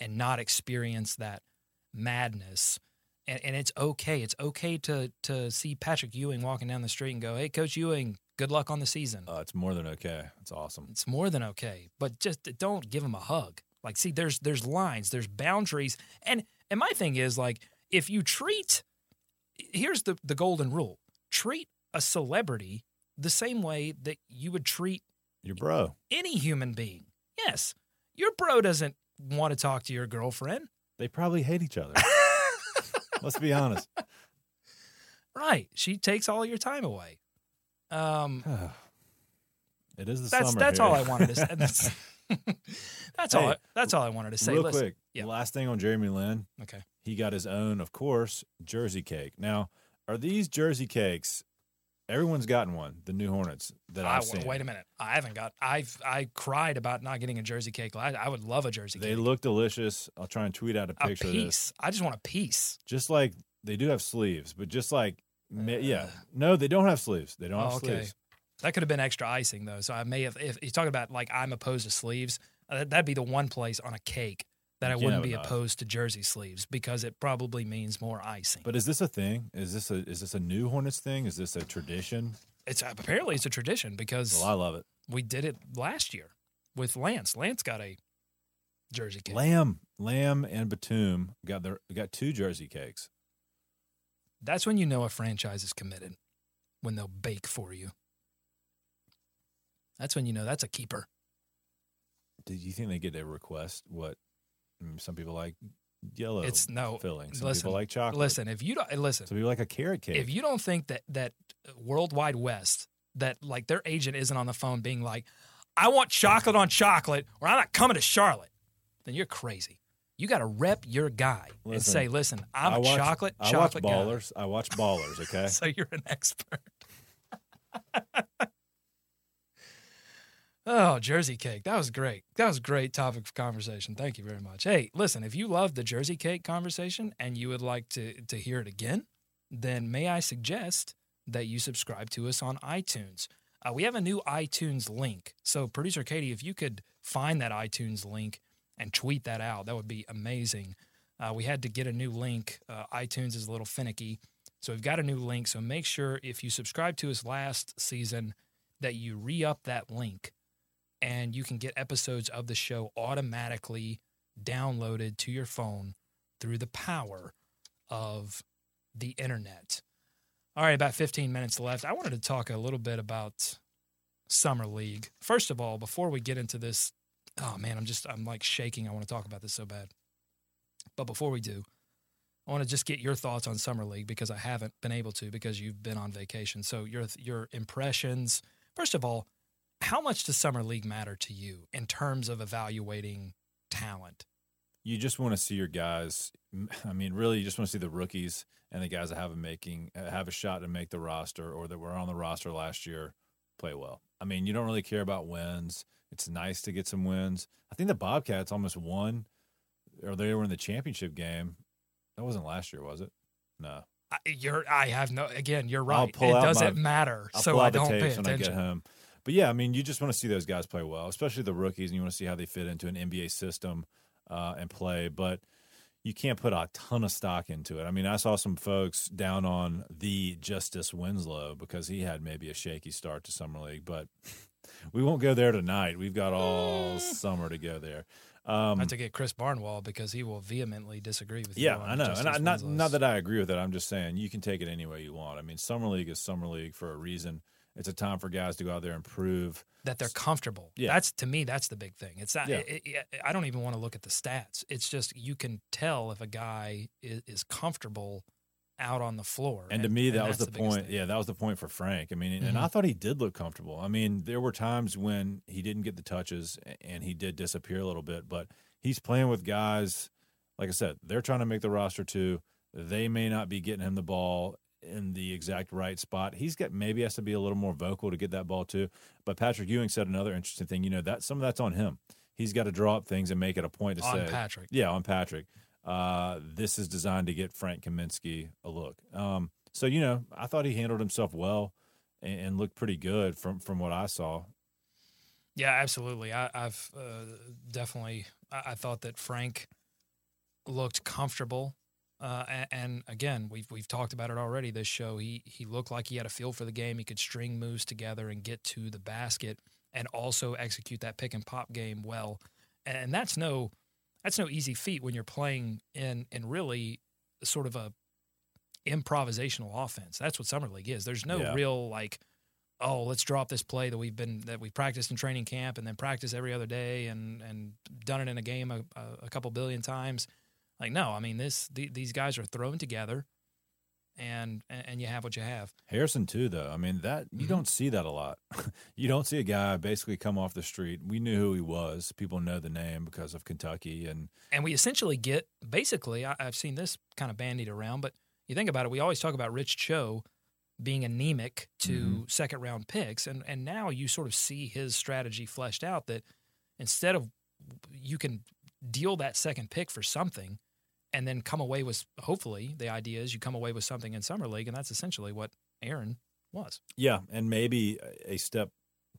and not experience that madness. And it's okay. It's okay to see Patrick Ewing walking down the street and go, hey, Coach Ewing, good luck on the season. It's more than okay. It's awesome. It's more than okay. But just don't give him a hug. Like, see, there's lines, there's boundaries. And my thing is, like, if you treat – here's the golden rule. Treat a celebrity the same way that you would treat your bro, any human being. Yes. Your bro doesn't want to talk to your girlfriend. They probably hate each other. Let's be honest. Right. She takes all your time away. It is the summer. That's all I wanted to say. That's all I wanted to say. Real quick, yeah. Last thing on Jeremy Lin. Okay. He got his own, of course, jersey cake. Now, are these jersey cakes? Everyone's gotten one. The new Hornets that I've seen. Wait a minute, I haven't got. I cried about not getting a jersey cake. I would love a jersey cake. They look delicious. I'll try and tweet out a picture. A piece. Of this. I just want a piece. Just like they do have sleeves, but just like yeah, no, they don't have sleeves. They don't have sleeves. That could have been extra icing though. So I may have. If you're talking about like I'm opposed to sleeves, that'd be the one place on a cake that I wouldn't be opposed to jersey sleeves because it probably means more icing. But is this a thing? Is this a new Hornets thing? Is this a tradition? It's apparently a tradition because I love it. We did it last year with Lance. Lance got a jersey cake. Lamb and Batum got two jersey cakes. That's when you know a franchise is committed, when they'll bake for you. That's when you know that's a keeper. Do you think they get a request? What? Some people like yellow filling. Some people like chocolate. Some people like a carrot cake. If you don't think that Worldwide West, that like their agent isn't on the phone being like, I want chocolate on chocolate or I'm not coming to Charlotte, then you're crazy. You got to rep your guy and say, listen, I watch ballers. Guy. I watch ballers, okay? So you're an expert. Oh, jersey cake. That was great. That was a great topic of conversation. Thank you very much. Hey, listen, if you loved the jersey cake conversation and you would like to hear it again, then may I suggest that you subscribe to us on iTunes. We have a new iTunes link. So, Producer Katie, if you could find that iTunes link and tweet that out, that would be amazing. We had to get a new link. iTunes is a little finicky. So we've got a new link. So make sure if you subscribe to us last season that you re-up that link. And you can get episodes of the show automatically downloaded to your phone through the power of the internet. All right, about 15 minutes left. I wanted to talk a little bit about Summer League. First of all, before we get into this, oh man, I'm like shaking. I want to talk about this so bad. But before we do, I want to just get your thoughts on Summer League because I haven't been able to because you've been on vacation. So your impressions. First of all, how much does Summer League matter to you in terms of evaluating talent? You just want to see your guys. I mean, really, you just want to see the rookies and the guys that have a shot to make the roster or that were on the roster last year play well. I mean, you don't really care about wins. It's nice to get some wins. I think the Bobcats almost won, or they were in the championship game. That wasn't last year, was it? No. You're right. It doesn't matter, so I don't pay attention. I'll pull out the tapes when I get home. But, yeah, I mean, you just want to see those guys play well, especially the rookies, and you want to see how they fit into an NBA system and play. But you can't put a ton of stock into it. I mean, I saw some folks down on the Justice Winslow because he had maybe a shaky start to Summer League. But we won't go there tonight. We've got all summer to go there. I have to get Chris Barnwell because he will vehemently disagree with you. Yeah, I know. And not that I agree with it. I'm just saying you can take it any way you want. I mean, Summer League is Summer League for a reason. It's a time for guys to go out there and prove that they're comfortable. Yeah. To me, that's the big thing. It's not. Yeah. I don't even want to look at the stats. It's just you can tell if a guy is comfortable out on the floor. And to me, that was the point. Yeah, that was the point for Frank. I mean, and I thought he did look comfortable. I mean, there were times when he didn't get the touches and he did disappear a little bit, but he's playing with guys, like I said, they're trying to make the roster too. They may not be getting him the ball in the exact right spot. He's got maybe has to be a little more vocal to get that ball too. But Patrick Ewing said another interesting thing. You know, that some of that's on him. He's got to draw up things and make it a point to say, Patrick. Yeah, on Patrick. This is designed to get Frank Kaminsky a look. So you know, I thought he handled himself well and looked pretty good from what I saw. Yeah, absolutely. I thought that Frank looked comfortable. And again, we've talked about it already this show. He looked like he had a feel for the game. He could string moves together and get to the basket and also execute that pick and pop game well. And that's no easy feat when you're playing in really sort of a improvisational offense. That's what Summer League is. There's no real like, oh, let's drop this play that we practiced in training camp and then practice every other day and done it in a game a couple billion times. Like, no, I mean, these guys are thrown together and you have what you have. Harrison too, though. I mean, that you don't see that a lot. You don't see a guy basically come off the street. We knew who he was. People know the name because of Kentucky. And we essentially get, basically, I've seen this kind of bandied around, but you think about it, we always talk about Rich Cho being anemic to second-round picks, and now you sort of see his strategy fleshed out that instead of you can deal that second pick for something and then come away with, hopefully, the idea is you come away with something in Summer League, and that's essentially what Aaron was. Yeah, and maybe a step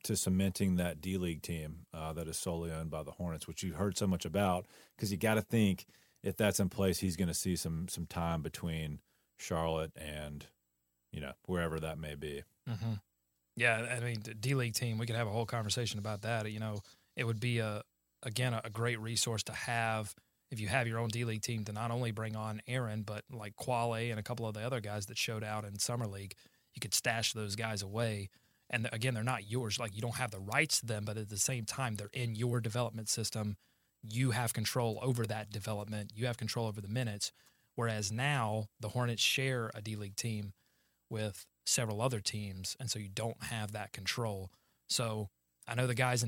to cementing that D-League team that is solely owned by the Hornets, which you've heard so much about, because you got to think if that's in place, he's going to see some time between Charlotte and wherever that may be. Mm-hmm. Yeah, I mean, the D-League team, we could have a whole conversation about that. You know, it would be, a great resource to have if you have your own D-League team to not only bring on Aaron, but like Quale and a couple of the other guys that showed out in Summer League. You could stash those guys away. And, again, they're not yours. Like, you don't have the rights to them, but at the same time, they're in your development system. You have control over that development. You have control over the minutes, whereas now the Hornets share a D-League team with several other teams, and so you don't have that control. So I know the guys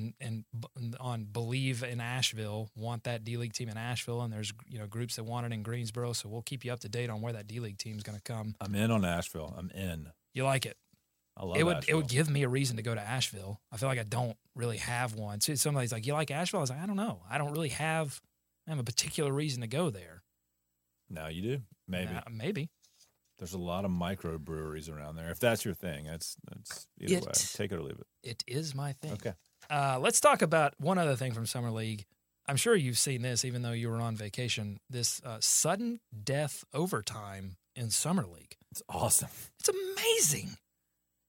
on Believe in Asheville want that D-League team in Asheville, and there's groups that want it in Greensboro, so we'll keep you up to date on where that D-League team is going to come. I'm in on Asheville. I'm in. You like it? I love it. It would give me a reason to go to Asheville. I feel like I don't really have one. So somebody's like, you like Asheville? I was like, I don't know. I don't really have a particular reason to go there. Now you do? Maybe. Maybe. There's a lot of microbreweries around there. If that's your thing, that's either way. Take it or leave it. It is my thing. Okay. Let's talk about one other thing from Summer League. I'm sure you've seen this, even though you were on vacation. This sudden death overtime in Summer League. It's awesome. It's amazing.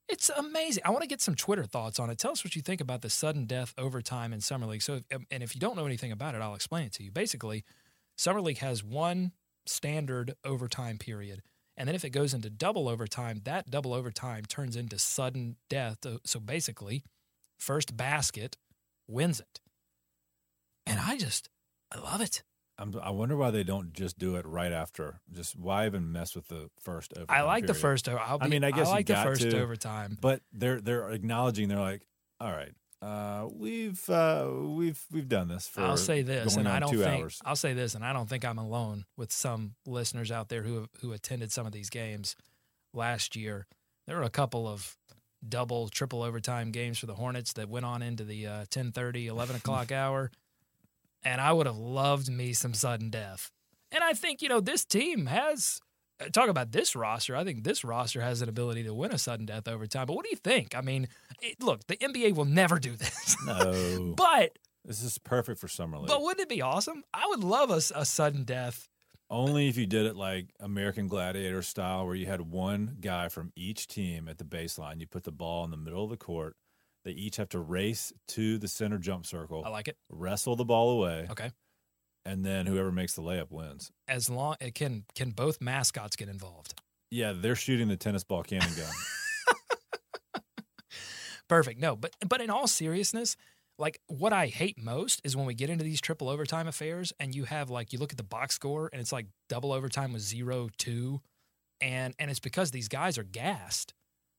It's amazing. I want to get some Twitter thoughts on it. Tell us what you think about the sudden death overtime in Summer League. So, if you don't know anything about it, I'll explain it to you. Basically, Summer League has one standard overtime period. And then if it goes into double overtime, that double overtime turns into sudden death. So basically, first basket wins it. And I love it. I wonder why they don't just do it right after. Just why even mess with the first overtime? I like the first overtime. I mean, I guess I like the first overtime. But they're acknowledging, they're like, all right, we've done this for. I'll say this, and I don't think hours. I'll say this, and I don't think I'm alone with some listeners out there who attended some of these games last year. There were a couple of double, triple overtime games for the Hornets that went on into the 10:30, 11 o'clock hour, and I would have loved me some sudden death. And I think this team has. Talk about this roster. I think this roster has an ability to win a sudden death overtime. But what do you think? I mean, look, the NBA will never do this. No. But this is perfect for Summer League. But wouldn't it be awesome? I would love a sudden death. Only if you did it like American Gladiator style, where you had one guy from each team at the baseline. You put the ball in the middle of the court. They each have to race to the center jump circle. I like it. Wrestle the ball away. Okay. And then whoever makes the layup wins. As long it can both mascots get involved? Yeah, they're shooting the tennis ball cannon gun. Perfect. No, but in all seriousness, like what I hate most is when we get into these triple overtime affairs and you have like you look at the box score and it's like double overtime was 0-2, and it's because these guys are gassed.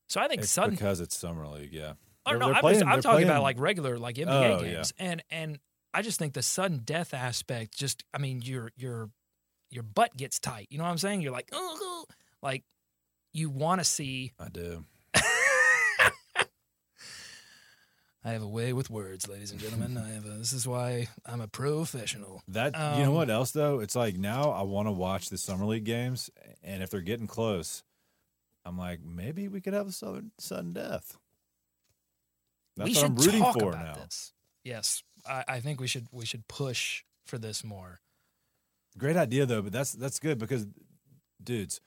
So I think suddenly because it's Summer League, yeah. Oh no, I'm talking about like regular like NBA games, yeah. and. I just think the sudden death aspect just, I mean, your butt gets tight. You know what I'm saying? You're like, oh, like you want to see. I do. I have a way with words, ladies and gentlemen. This is why I'm a professional. That you know what else though? It's like now I want to watch the Summer League games, and if they're getting close, I'm like, maybe we could have a sudden death. That's what I'm rooting for now. This. Yes. I think we should push for this more. Great idea, though, but that's good because, dudes,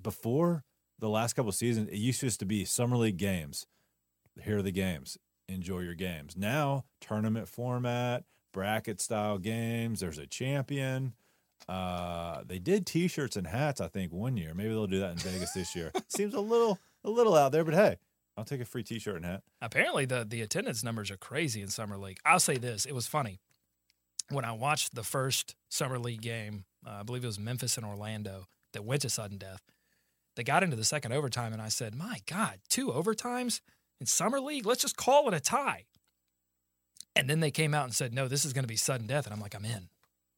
before the last couple of seasons, it used to be summer league games. Here are the games. Enjoy your games. Now, tournament format, bracket-style games. There's a champion. They did T-shirts and hats, I think, one year. Maybe they'll do that in Vegas this year. Seems a little out there, but hey, I'll take a free T-shirt and hat. Apparently, the attendance numbers are crazy in summer league. I'll say this. It was funny. When I watched the first summer league game, I believe it was Memphis and Orlando, that went to sudden death, they got into the second overtime, and I said, my God, 2 overtimes in summer league? Let's just call it a tie. And then they came out and said, no, this is going to be sudden death. And I'm like, I'm in.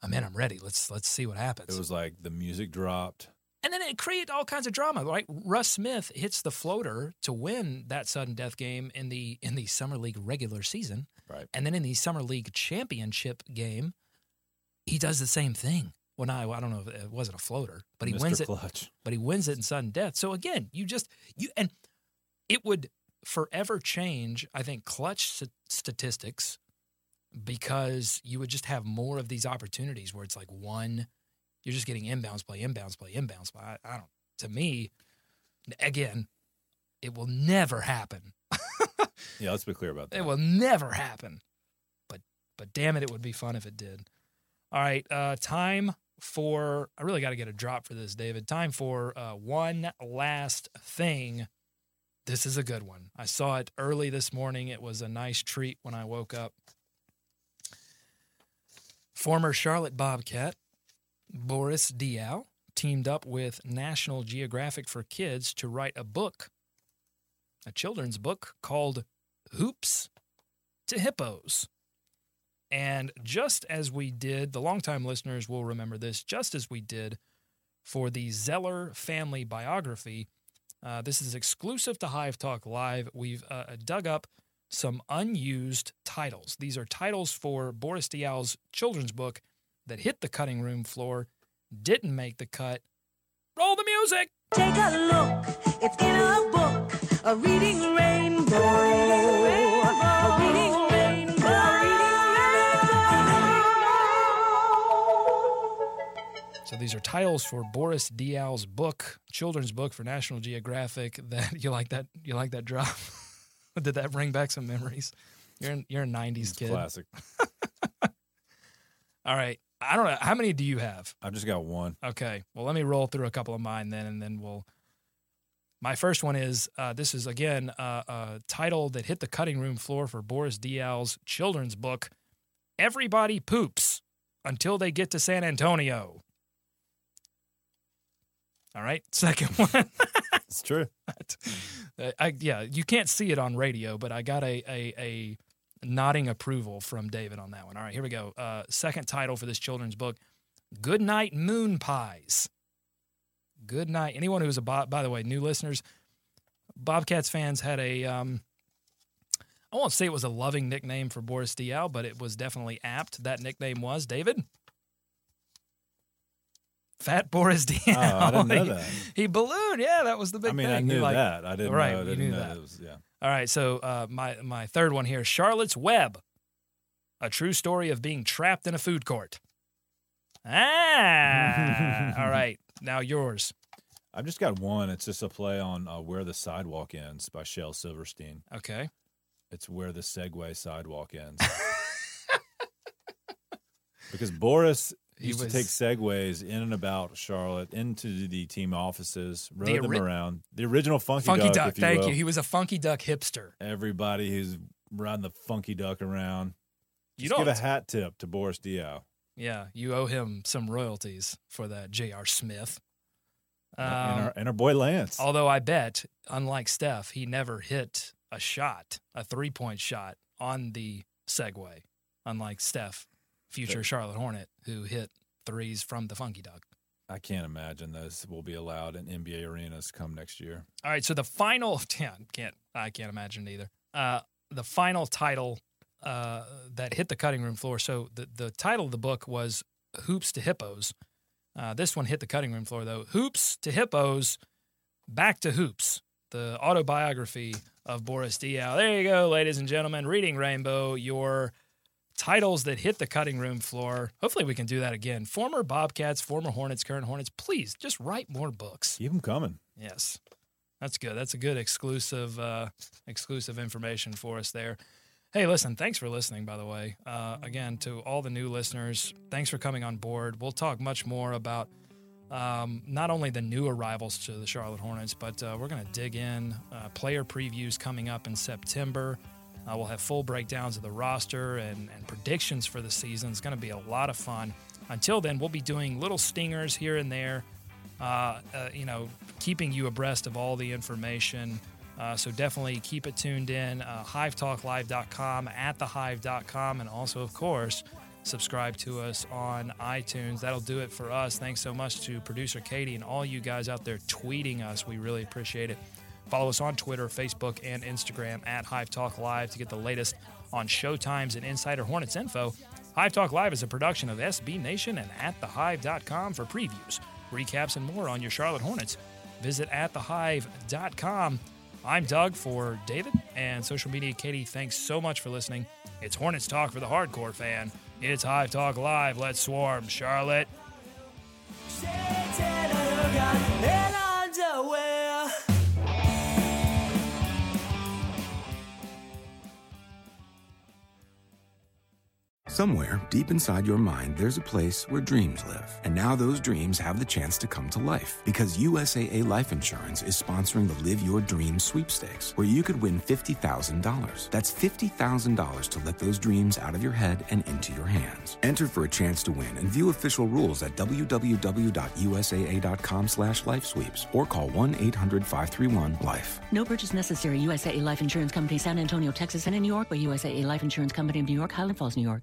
I'm ready. Let's see what happens. It was like the music dropped. And then it created all kinds of drama, right? Russ Smith hits the floater to win that sudden death game in the summer league regular season. Right. And then in the summer league championship game, he does the same thing. Well, no, I don't know if it wasn't a floater, but he wins it. But he wins it in sudden death. So again, and it would forever change, I think, clutch statistics, because you would just have more of these opportunities where it's like one. You're just getting inbounds play. To me, again, it will never happen. Yeah, let's be clear about that. It will never happen. But damn it, it would be fun if it did. All right, time for – I really got to get a drop for this, David. Time for one last thing. This is a good one. I saw it early this morning. It was a nice treat when I woke up. Former Charlotte Bobcat Boris Diaw teamed up with National Geographic for Kids to write a book, a children's book called Hoops to Hippos. And just as we did, the longtime listeners will remember this, just as we did for the Zeller family biography, this is exclusive to Hive Talk Live. We've dug up some unused titles. These are titles for Boris Diaw's children's book that hit the cutting room floor, didn't make the cut. Roll the music! Take a look, it's in a book, a reading rainbow. A reading rainbow. So these are titles for Boris Diaw's book, children's book for National Geographic. That you like that drop? Did that bring back some memories? You're a 90s kid. Classic. All right. I don't know. How many do you have? I've just got one. Okay. Well, let me roll through a couple of mine then, and then we'll... My first one is, this is, again, a title that hit the cutting room floor for Boris Diaw's children's book, Everybody Poops Until They Get to San Antonio. All right. Second one. It's true. Yeah, you can't see it on radio, but I got a nodding approval from David on that one. All right, here we go. Second title for this children's book, Goodnight Moon Pies. Goodnight. Anyone who's by the way, new listeners, Bobcats fans had a, I won't say it was a loving nickname for Boris Diaw, but it was definitely apt. That nickname was, David? Fat Boris Diaw. Oh, I didn't know that. He ballooned. Yeah, that was the big thing. I mean, thing. I knew that. I didn't know. You knew that. It was, yeah. All right, so my third one here, Charlotte's Web, a true story of being trapped in a food court. Ah! All right, now yours. I've just got one. It's just a play on Where the Sidewalk Ends by Shel Silverstein. Okay. It's Where the Segway Sidewalk Ends. Because Boris used to take segways in and about Charlotte, into the team offices, rode them around. The original Funky Duck, if you will. Thank you. He was a Funky Duck hipster. Everybody who's riding the Funky Duck around. Just give a hat tip to Boris Diaw. Yeah, you owe him some royalties for that, J.R. Smith. And our boy Lance. Although I bet, unlike Steph, he never hit a 3-point shot on the Segway, unlike Steph. Future Charlotte Hornet, who hit threes from the Funky Duck. I can't imagine those will be allowed in NBA arenas come next year. All right, so the final – I can't imagine either. The final title that hit the cutting room floor. So the title of the book was Hoops to Hippos. This one hit the cutting room floor, though. Hoops to Hippos, Back to Hoops, the autobiography of Boris Diaw. There you go, ladies and gentlemen. Reading Rainbow, your – titles that hit the cutting room floor. Hopefully we can do that again. Former Bobcats, former Hornets, current Hornets. Please just write more books. Keep them coming. Yes. That's good. That's a good exclusive information for us there. Hey, listen, thanks for listening, by the way. Again, to all the new listeners, thanks for coming on board. We'll talk much more about not only the new arrivals to the Charlotte Hornets, but we're going to dig in. Player previews coming up in September. We'll have full breakdowns of the roster and predictions for the season. It's going to be a lot of fun. Until then, we'll be doing little stingers here and there, keeping you abreast of all the information. So definitely keep it tuned in. HiveTalkLive.com, at thehive.com, and also, of course, subscribe to us on iTunes. That'll do it for us. Thanks so much to producer Katie and all you guys out there tweeting us. We really appreciate it. Follow us on Twitter, Facebook, and Instagram at Hive Talk Live to get the latest on showtimes and Insider Hornets info. Hive Talk Live is a production of SB Nation and atthehive.com for previews, recaps, and more on your Charlotte Hornets. Visit atthehive.com. I'm Doug for David and social media Katie. Thanks so much for listening. It's Hornets Talk for the hardcore fan. It's Hive Talk Live. Let's swarm, Charlotte. Somewhere deep inside your mind, there's a place where dreams live. And now those dreams have the chance to come to life, because USAA Life Insurance is sponsoring the Live Your Dreams Sweepstakes, where you could win $50,000. That's $50,000 to let those dreams out of your head and into your hands. Enter for a chance to win and view official rules at www.usaa.com/lifesweeps or call 1-800-531-LIFE. No purchase necessary. USAA Life Insurance Company, San Antonio, Texas, and in New York, by USAA Life Insurance Company of New York, Highland Falls, New York.